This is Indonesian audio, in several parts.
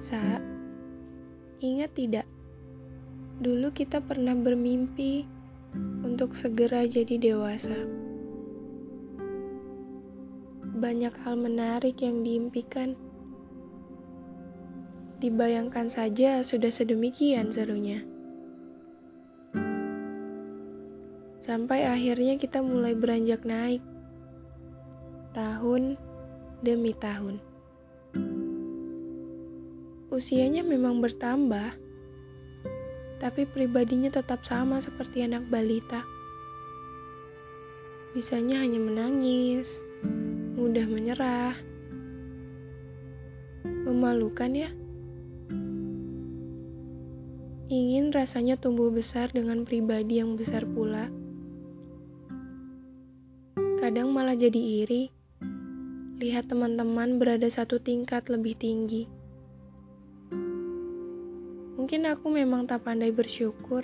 Sa, ingat tidak? Dulu kita pernah bermimpi untuk segera jadi dewasa. Banyak hal menarik yang diimpikan. Dibayangkan saja sudah sedemikian serunya. Sampai akhirnya kita mulai beranjak naik. Tahun demi tahun. Usianya memang bertambah. Tapi pribadinya tetap sama seperti anak balita. Bisanya hanya menangis, mudah menyerah. Memalukan ya? Ingin rasanya tumbuh besar dengan pribadi yang besar pula. Kadang malah jadi iri, lihat teman-teman berada satu tingkat lebih tinggi. Mungkin aku memang tak pandai bersyukur.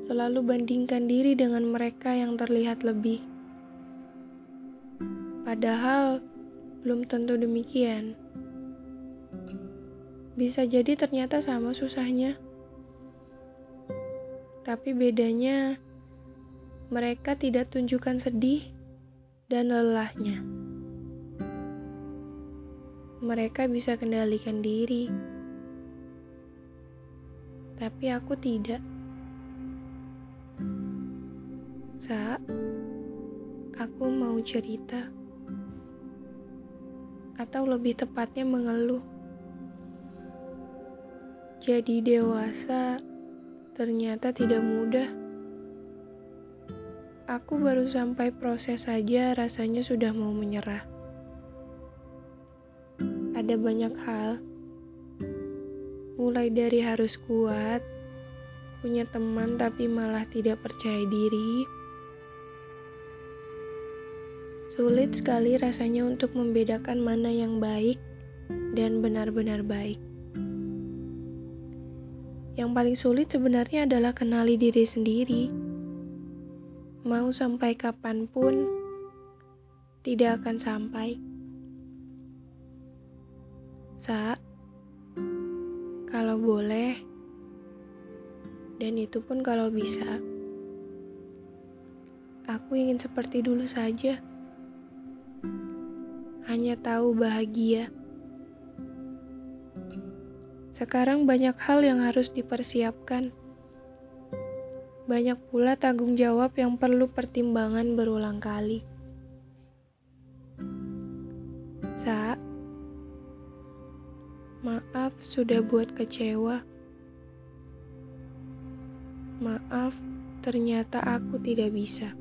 Selalu bandingkan diri dengan mereka yang terlihat lebih. Padahal, belum tentu demikian. Bisa jadi ternyata sama susahnya. Tapi bedanya, mereka tidak tunjukkan sedih dan lelahnya. Mereka bisa kendalikan diri. Tapi aku tidak. Sa, aku mau cerita. Atau lebih tepatnya mengeluh. Jadi dewasa ternyata tidak mudah. Aku baru sampai proses saja rasanya sudah mau menyerah. Ada banyak hal. Mulai dari harus kuat, punya teman tapi malah tidak percaya diri. Sulit sekali rasanya untuk membedakan mana yang baik dan benar-benar baik. Yang paling sulit sebenarnya adalah kenali diri sendiri. Mau sampai kapanpun, tidak akan sampai. Kalau boleh, dan itu pun kalau bisa, aku ingin seperti dulu saja. Hanya tahu bahagia. Sekarang banyak hal yang harus dipersiapkan. Banyak pula tanggung jawab yang perlu pertimbangan berulang kali. Maaf sudah buat kecewa. Maaf, ternyata aku tidak bisa.